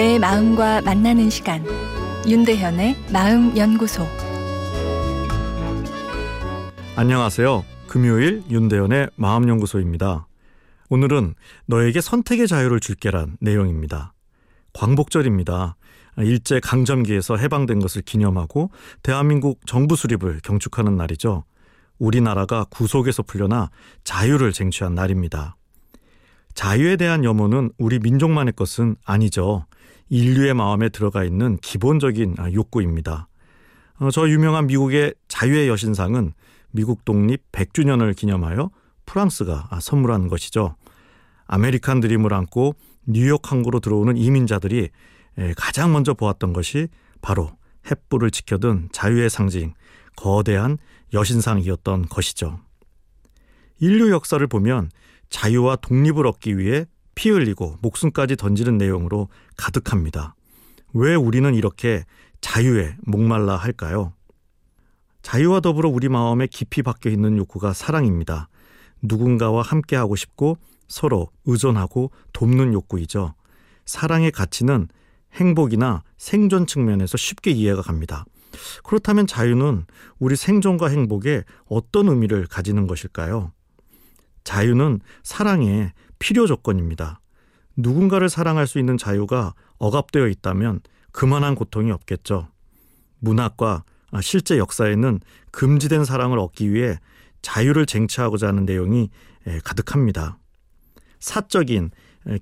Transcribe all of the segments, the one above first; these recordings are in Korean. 내 마음과 만나는 시간, 윤대현의 마음연구소. 안녕하세요. 금요일 윤대현의 마음연구소입니다. 오늘은 너에게 선택의 자유를 줄게란 내용입니다. 광복절입니다. 일제강점기에서 해방된 것을 기념하고 대한민국 정부 수립을 경축하는 날이죠. 우리나라가 구속에서 풀려나 자유를 쟁취한 날입니다. 자유에 대한 염원은 우리 민족만의 것은 아니죠. 인류의 마음에 들어가 있는 기본적인 욕구입니다. 저 유명한 미국의 자유의 여신상은 미국 독립 100주년을 기념하여 프랑스가 선물한 것이죠. 아메리칸 드림을 안고 뉴욕 항구로 들어오는 이민자들이 가장 먼저 보았던 것이 바로 햇불을 지켜든 자유의 상징, 거대한 여신상이었던 것이죠. 인류 역사를 보면 자유와 독립을 얻기 위해 피 흘리고 목숨까지 던지는 내용으로 가득합니다. 왜 우리는 이렇게 자유에 목말라 할까요? 자유와 더불어 우리 마음에 깊이 박혀 있는 욕구가 사랑입니다. 누군가와 함께하고 싶고 서로 의존하고 돕는 욕구이죠. 사랑의 가치는 행복이나 생존 측면에서 쉽게 이해가 갑니다. 그렇다면 자유는 우리 생존과 행복에 어떤 의미를 가지는 것일까요? 자유는 사랑의 필요 조건입니다. 누군가를 사랑할 수 있는 자유가 억압되어 있다면 그만한 고통이 없겠죠. 문학과 실제 역사에는 금지된 사랑을 얻기 위해 자유를 쟁취하고자 하는 내용이 가득합니다. 사적인,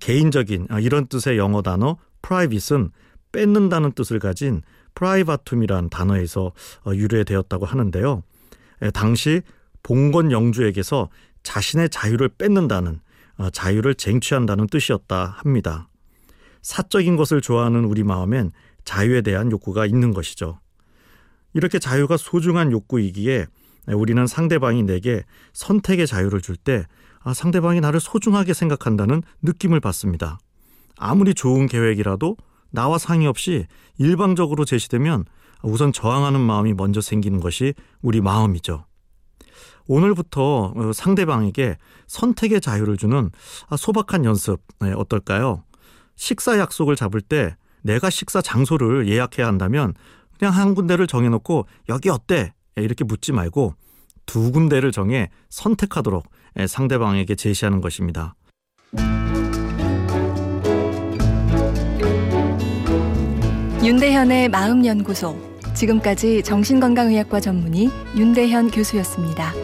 개인적인 이런 뜻의 영어 단어 private은 뺏는다는 뜻을 가진 privatum이란 단어에서 유래되었다고 하는데요. 당시 봉건 영주에게서 자신의 자유를 뺏는다는, 자유를 쟁취한다는 뜻이었다 합니다. 사적인 것을 좋아하는 우리 마음엔 자유에 대한 욕구가 있는 것이죠. 이렇게 자유가 소중한 욕구이기에 우리는 상대방이 내게 선택의 자유를 줄 때 상대방이 나를 소중하게 생각한다는 느낌을 받습니다. 아무리 좋은 계획이라도 나와 상의 없이 일방적으로 제시되면 우선 저항하는 마음이 먼저 생기는 것이 우리 마음이죠. 오늘부터 상대방에게 선택의 자유를 주는 소박한 연습 어떨까요? 식사 약속을 잡을 때 내가 식사 장소를 예약해야 한다면 그냥 한 군데를 정해놓고 여기 어때? 이렇게 묻지 말고 두 군데를 정해 선택하도록 상대방에게 제시하는 것입니다. 윤대현의 마음연구소. 지금까지 정신건강의학과 전문의 윤대현 교수였습니다.